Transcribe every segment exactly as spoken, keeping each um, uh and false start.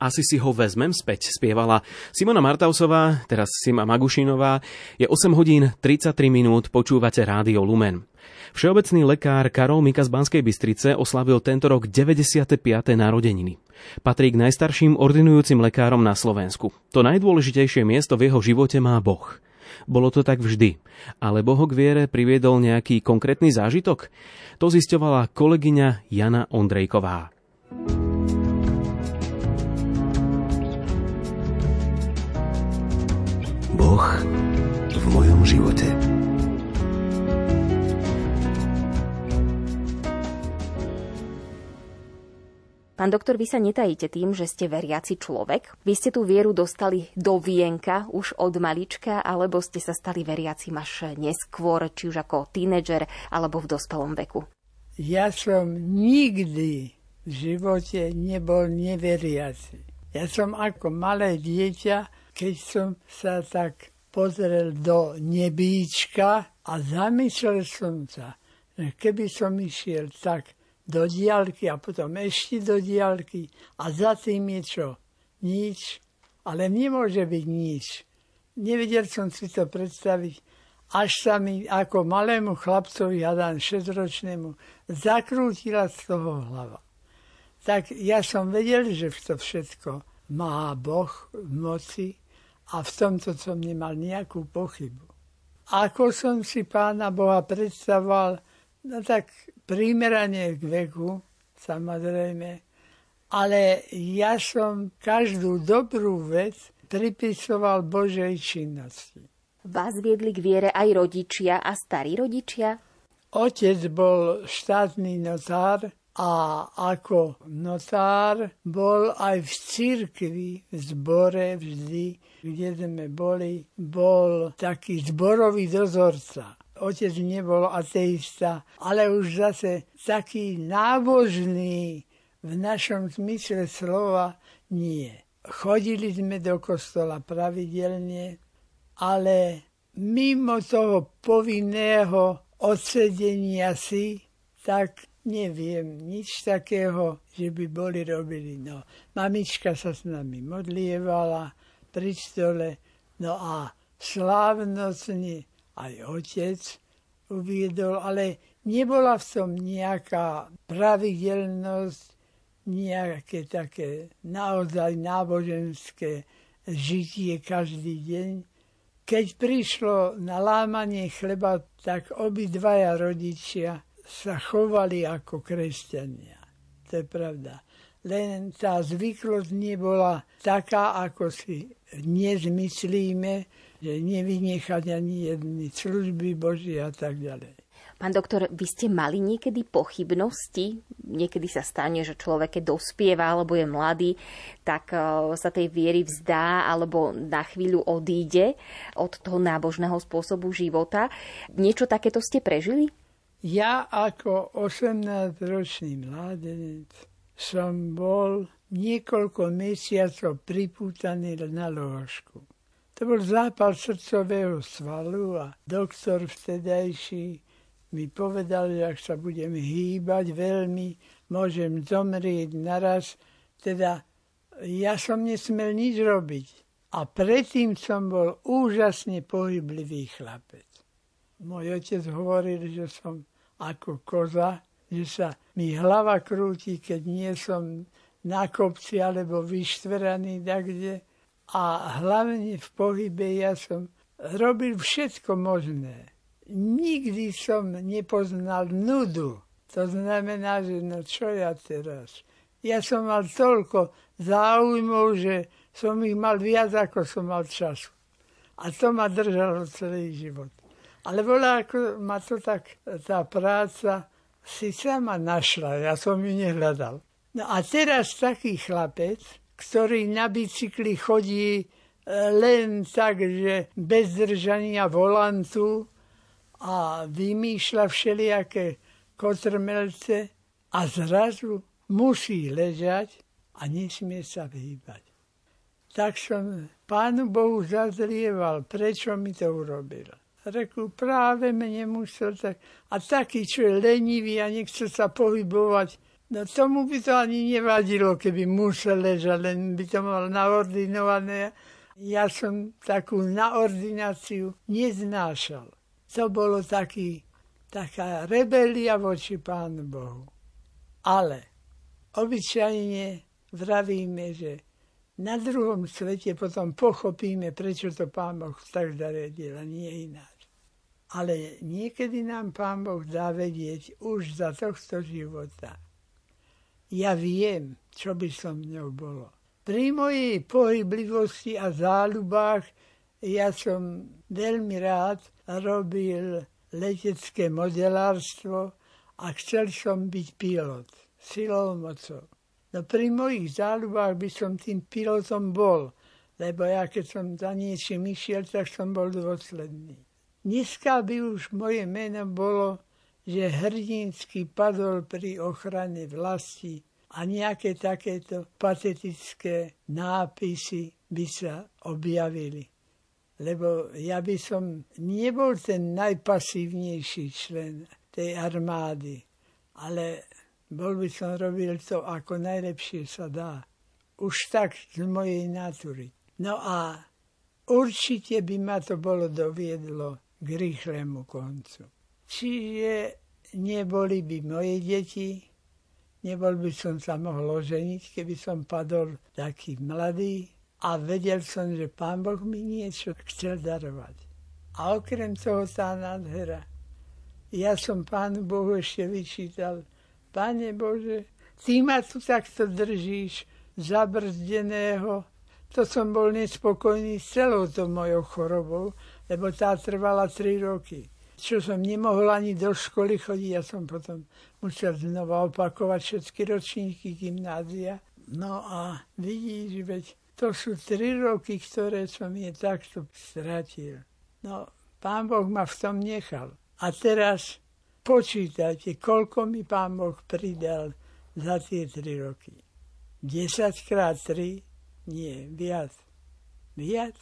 Asi si ho vezmem späť, spievala Simona Martausová, teraz Sima Magušinová. Je osem hodín tridsaťtri minút, počúvate Rádio Lumen. Všeobecný lekár Karol Mikas z Banskej Bystrice oslavil tento rok deväťdesiate piate narodeniny. Patrí k najstarším ordinujúcim lekárom na Slovensku. To najdôležitejšie miesto v jeho živote má Boh. Bolo to tak vždy. Alebo ho k viere priviedol nejaký konkrétny zážitok? To zisťovala kolegyňa Jana Ondrejková. Boh v mojom živote. Pán doktor, vy sa netajíte tým, že ste veriaci človek. Vy ste tú vieru dostali do vienka už od malička, alebo ste sa stali veriacim až neskôr, či už ako tínedžer, alebo v dospelom veku? Ja som nikdy v živote nebol neveriaci. Ja som ako malé dieťa, keď som sa tak pozrel do nebíčka a zamyslel som sa, že keby som išiel tak do diaľky a potom ešte do diaľky a za tým je čo? Nič. Ale nemôže byť nič. Nevedel som si to predstaviť, až sa mi ako malému chlapcovi, hadám šesťročnému, zakrútila z toho hlava. Tak ja som vedel, že to všetko má Boh v moci a v tomto som nemal nejakú pochybu. Ako som si Pána Boha predstavoval, no tak primerane k veku, samozrejme, ale ja som každú dobrú vec pripisoval Božej činnosti. Vás viedli k viere aj rodičia a starí rodičia? Otec bol štátny notár a ako notár bol aj v cirkvi, v zbore vždy, kde sme boli, bol taký zborový dozorca. Otec nebol ateista, ale už zase taký nábožný v našom zmysle slova nie. Chodili sme do kostola pravidelne, ale mimo toho povinného odsedenia si, tak neviem nič takého, že by boli robili. No, mamička sa s nami modlievala pri stole, no a slávnostne aj otec uviedol, ale nebola v tom nejaká pravidelnosť, nejaké také naozaj náboženské žitie každý deň. Keď prišlo na lámanie chleba, tak obidvaja rodičia sa chovali ako kresťania. To je pravda. Len tá zvyklosť nebola taká, ako si dnes myslíme, že nevynechať ani jedny služby Božie a tak ďalej. Pán doktor, vy ste mali niekedy pochybnosti? Niekedy sa stane, že človek, keď dospieva alebo je mladý, tak sa tej viery vzdá alebo na chvíľu odíde od toho nábožného spôsobu života. Niečo takéto ste prežili? Ja ako osemnásťročný mládenec som bol niekoľko mesiacov pripútaný na lôžku. To bol zápal srdcového svalu a doktor vtedajší mi povedal, že ak sa budem hýbať veľmi, môžem zomrieť naraz. Teda ja som nesmel nič robiť. A predtým som bol úžasne pohyblivý chlapec. Môj otec hovoril, že som ako koza, že sa mi hlava krúti, keď nie som na kopci alebo vyštveraný takde. A hlavne v pohybe ja som robil všetko možné. Nikdy som nepoznal nudu. To znamená, že no čo ja teraz? Ja som mal toľko záujmov, že som ich mal viac, ako som mal času. A to ma držalo celý život. Ale bola ako ma to tak, tá práca si sama našla, ja som ju nehľadal. No a teraz taký chlapec, ktorý na bicykli chodí len tak, že bez držania volantu a vymýšľa všelijaké kotrmelce a zrazu musí ležať a nesmie sa hýbať. Tak som Pánu Bohu zazrieval, prečo mi to urobil. Reku, práve mne musel tak. A taký, čo je lenivý a nechce sa pohybovať, No tomu by to ani nevadilo, keby muž ležal, len by to mal naordinované. Ja som takú naordináciu neznášal. To bolo taký, taká rebelia voči Pánu Bohu. Ale obyčajne vravíme, že na druhom svete potom pochopíme, prečo to Pán Boh tak zariadil a nie ináč. Ale niekedy nám Pán Boh dá vedieť už za tohto života. Ja viem, čo by som mňou bolo. Pri mojej pohyblivosti a záľubách ja som veľmi rád robil letecké modelárstvo a chcel som byť pilot, silou mocou. No pri mojich záľubách by som tým pilotom bol, lebo ja keď som za niečím išiel, tak som bol dôsledný. Dneska by už moje meno bolo, že Hrdinský padol pri ochrane vlasti a nejaké takéto patetické nápisy by sa objavili. Lebo ja by som nebol ten najpasívnejší člen tej armády, ale bol by som robil to, ako najlepšie sa dá. Už tak z mojej natúry. No a určite by ma to bolo doviedlo k rýchlemu koncu. Čiže neboli by moje deti, nebol by som sa mohol oženiť, keby som padol taký mladý a vedel som, že Pán Boh mi niečo chcel darovať. A okrem toho tá nádhera. Ja som Pánu Bohu ešte vyčítal, Pane Bože, Ty ma tu takto držíš, zabrzdeného. To som bol nespokojný s celou tou mojou chorobou, lebo tá trvala tri roky. Čo som nemohol ani do školy chodiť, ja som potom musel znova opakovať všetky ročníky gymnázia. No a vidíš, veď to sú tri roky, ktoré som je takto stratil. No, Pán Boh ma v tom nechal. A teraz počítajte, koľko mi Pán Boh pridal za tie tri roky. desať krát tri? Nie, viac. Viac?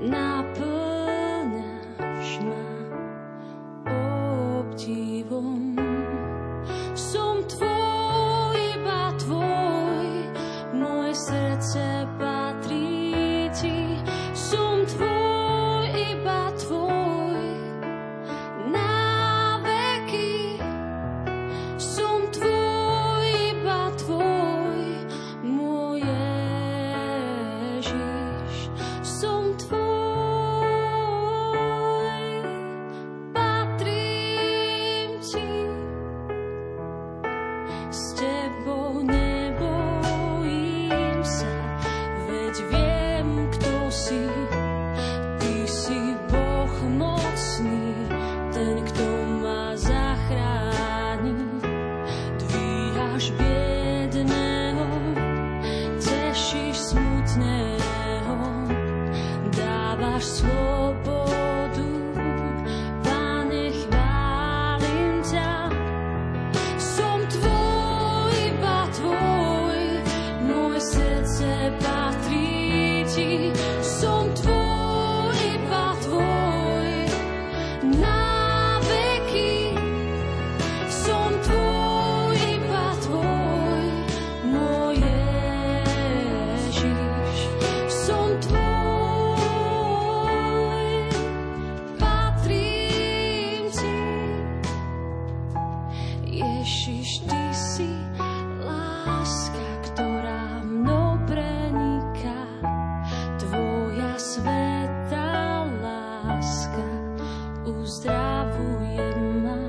Naplňaš ma obdivom. Som tvoj Ježiš, ty si láska, ktorá mnou preniká, tvoja svätá láska uzdravuje ma.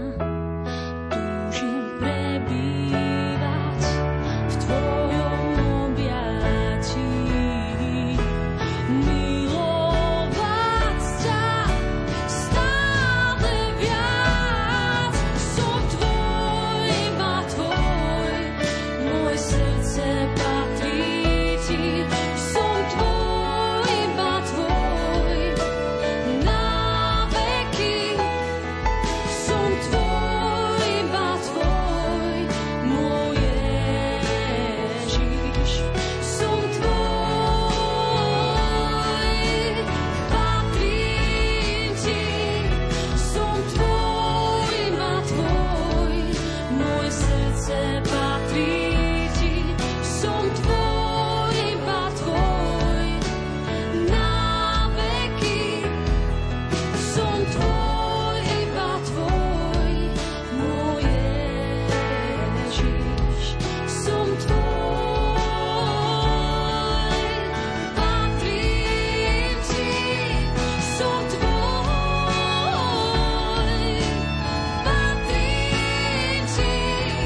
Túžim prebývať v tvojom objatí, milovať ťa stále viac. Som tvoj, iba tvoj, moje srdce patrí ti. Som tvoj, iba tvoj, na veky. Som tvoj, iba tvoj, môj Ježiš. Som tvoj, patrím ti. Som tvoj, iba tvoj, moje srdce patrí ti. Som tvoj, iba tvoj, na veky. Som tvoj, iba tvoj, môj Ježiš. Som tvoj, patrím ti. Som tvoj, patrím ti. Som tvoj, patrím ti. Som tvoj, patrím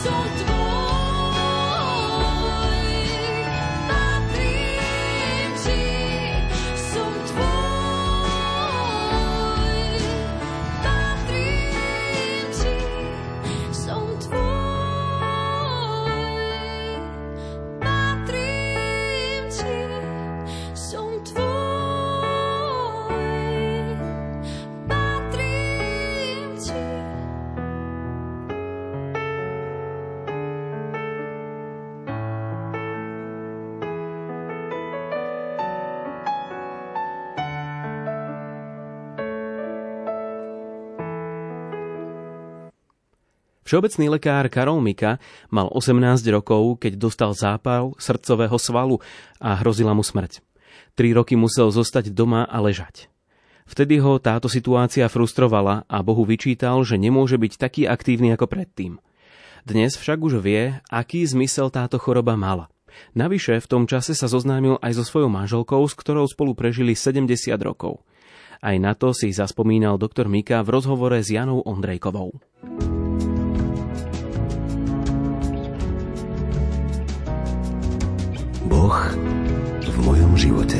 ti. Som tvoj, patrím ti. Som tvoj, patrím ti. Všeobecný lekár Karol Mika mal osemnásť rokov, keď dostal zápal srdcového svalu a hrozila mu smrť. Tri roky musel zostať doma a ležať. Vtedy ho táto situácia frustrovala a Bohu vyčítal, že nemôže byť taký aktívny ako predtým. Dnes však už vie, aký zmysel táto choroba mala. Navyše v tom čase sa zoznámil aj so svojou manželkou, s ktorou spolu prežili sedemdesiat rokov. Aj na to si zaspomínal doktor Mika v rozhovore s Janou Ondrejkovou. Boh v mojom živote.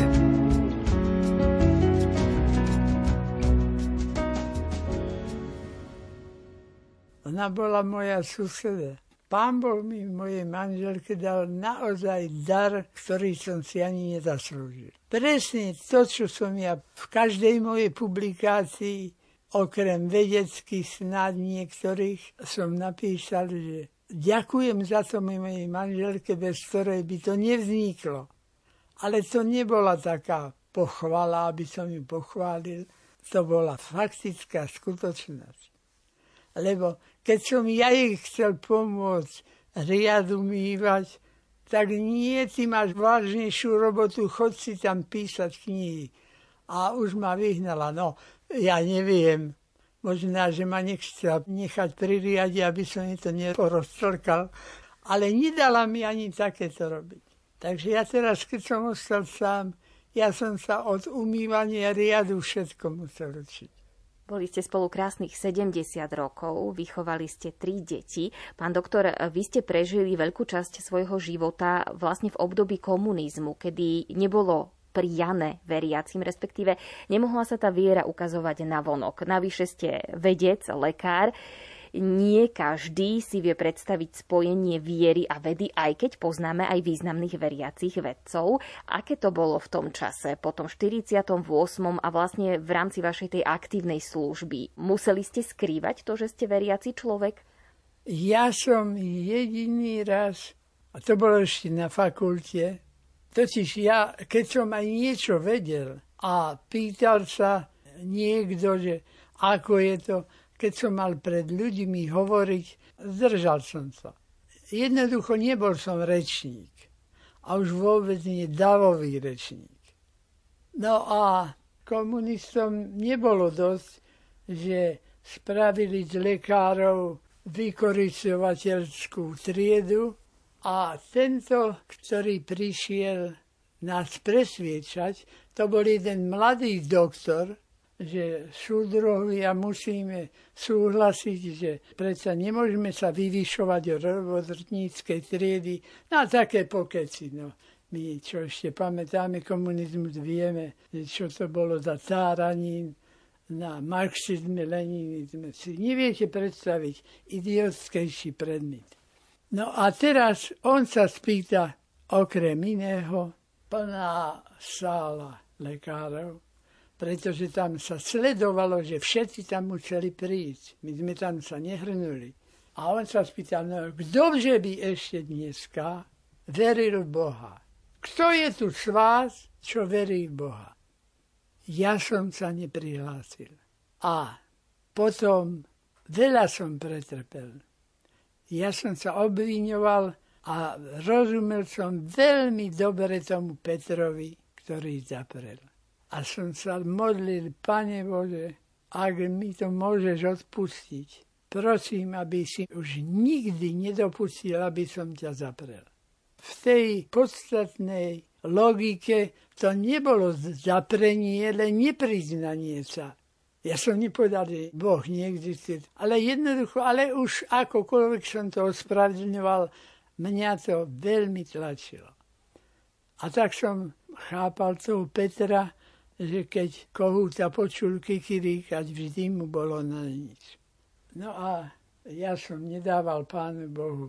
Ona bola moja suseda. Pán Boh mi mojej manželke dal naozaj dar, ktorý som si ani nezaslúžil. Presne to, čo som ja v každej mojej publikácii, okrem vedeckých snáď niektorých, som napísal, že ďakujem za to mojej manželke, bez ktorej by to nevzniklo. Ale to nebola taká pochvala, aby som ju pochválil. To bola faktická skutočnosť. Lebo keď som ja jej chcel pomôcť riadu mývať, tak nie, ty máš vážnejšiu robotu, chod si tam písať knihy. A už ma vyhnala. No, ja neviem. Možná, že ma nechcela nechať pri riade, aby som jej to neporoztrkal, ale nedala mi ani takéto robiť. Takže ja teraz, keď som ostal sám, ja som sa od umývania riadu všetko musel učiť. Boli ste spolu krásnych sedemdesiat rokov, vychovali ste tri deti. Pán doktor, vy ste prežili veľkú časť svojho života vlastne v období komunizmu, kedy nebolo priane veriacim, respektíve nemohla sa tá viera ukazovať navonok. Navyše ste vedec, lekár. Nie každý si vie predstaviť spojenie viery a vedy, aj keď poznáme aj významných veriacich vedcov. Aké to bolo v tom čase, po tom štyridsiatom ôsmom a vlastne v rámci vašej tej aktívnej služby? Museli ste skrývať to, že ste veriaci človek? Ja som jediný raz, a to bolo ešte na fakulte, totiž ja, keď som aj niečo vedel a pýtal sa niekto, že ako je to, keď som mal pred ľuďmi hovoriť, zdržal som sa. Jednoducho nebol som rečník. A už vôbec nie davový rečník. No a komunistom nebolo dosť, že spravili z lekárov vykoristovateľskú triedu a tento, ktorý prišiel nás presviečať, to bol jeden mladý doktor, že súdruhovia musíme súhlasiť, že predsa nemôžeme sa vyvyšovať od robotníckej triedy na také pokeci. No, my, čo ešte pamätáme, komunizmus, vieme, čo to bolo za cáranín, na marxizme, leninizme. Si neviete predstaviť idiotskejší predmet. No a teraz on sa spýta, okrem iného, plná sála lekárov, pretože tam sa sledovalo, že všetci tam museli prísť. My sme tam sa nehrnuli. A on sa spýtal, no kdože by ešte dneska veril v Boha? Kto je tu z vás, čo verí v Boha? Ja som sa neprihlásil. A potom veľa som pretrpel. Ja som sa obviňoval a rozumel som veľmi dobre tomu Petrovi, ktorý zaprel. A som sa modlil, Pane Bože, ak mi to môžeš odpustiť, prosím, aby si už nikdy nedopustil, aby som ťa zaprel. V tej podstatnej logike to nebolo zaprenie, len nepriznanie sa. Ja som nepovedal, že Boh neexistuje, ale jednoducho, ale už akokoľvek som to ospravedlňoval, mňa to veľmi tlačilo. A tak som chápal toho Petra, že keď kohúta počul kikiríkať, vždy mu bolo na nič. No a ja som nedával Pánu Bohu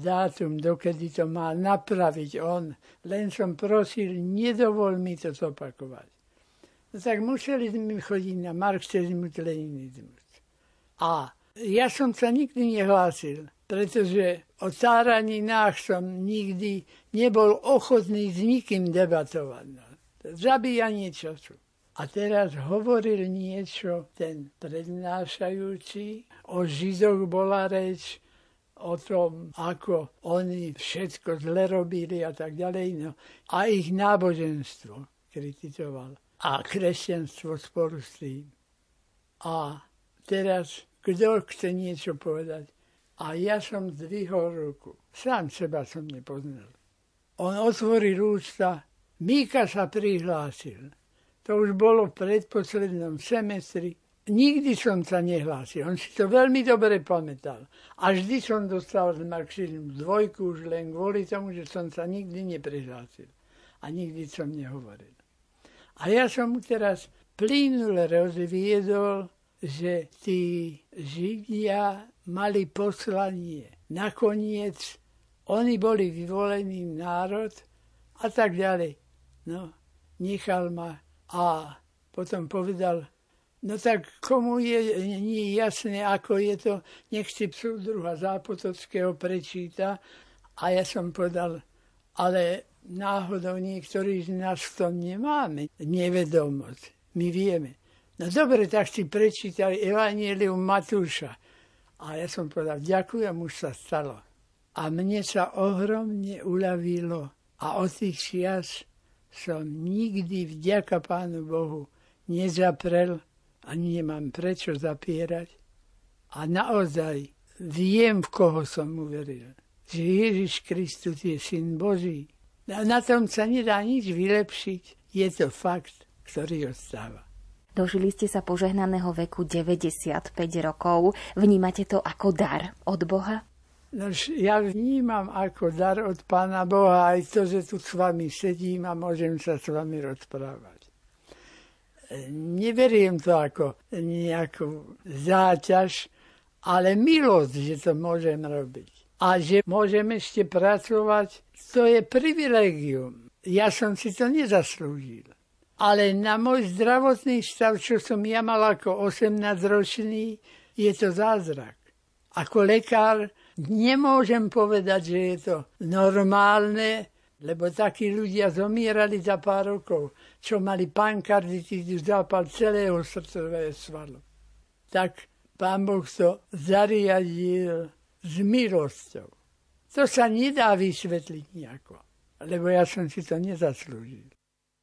dátum, dokedy to má napraviť on, len som prosil, nedovol mi to zopakovať. No tak museli sme chodiť na marxizmus, leninizmus. A ja som sa nikdy nehlásil, pretože o cáraninách som nikdy nebol ochotný s nikým debatovať. Zabíjanie času. A teraz hovoril niečo ten prednášajúci, o Židoch bola reč, o tom, ako oni všetko zle robili a tak ďalej. No. A ich náboženstvo kritizoval. A kresťanstvo spolu s tým. A teraz, kto chce niečo povedať? A ja som zdvihol ruku. Sám seba som nepoznal. On otvoril ústa, Mika sa prihlásil. To už bolo v predposlednom semestri. Nikdy som sa nehlásil. On si to veľmi dobre pamätal. A vždy som dostal z marxizmu dvojku už len kvôli tomu, že som sa nikdy neprihlásil. A nikdy som nehovoril. A ja som mu teraz plynule rozviedol, že tí Židia mali poslanie. Nakoniec oni boli vyvolený národ a tak ďalej. No, nechal ma a potom povedal, no tak komu je nie jasné, ako je to, nech si súdruha Zápotockého prečíta. A ja som povedal, ale náhodou niektorí z nás v tom nemáme nevedomosť, my vieme. No dobre, tak si prečítali Evanjelium Matúša. A ja som povedal, ďakujem, už sa stalo. A mne sa ohromne uľavilo. A od tých čias som nikdy, vďaka Pánu Bohu, nezaprel, ani nemám prečo zapierať. A naozaj viem, v koho som uveril. Že Ježiš Kristus je Syn Boží. A na tom sa nedá nič vylepšiť. Je to fakt, ktorý ostáva. Dožili ste sa požehnaného veku deväťdesiatpäť rokov. Vnímate to ako dar od Boha? Ja vnímam ako dar od Pána Boha aj to, že tu s vami sedím a môžem sa s vami rozprávať. Neveriem to ako nejakú záťaž, ale milosť, že to môžem robiť. A že môžem ešte pracovať, to je privilégium. Ja som si to nezaslúžil. Ale na môj zdravotný stav, čo som ja mal ako osemnásťročný, je to zázrak. Ako lekár nemôžem povedať, že je to normálne, lebo takí ľudia zomierali za pár rokov, čo mali pankarditídu, zápal celého srdcového svalu. Tak Pán Boh to zariadil s milosťou. To sa nedá vysvetliť nejako, lebo ja som si to nezaslúžil.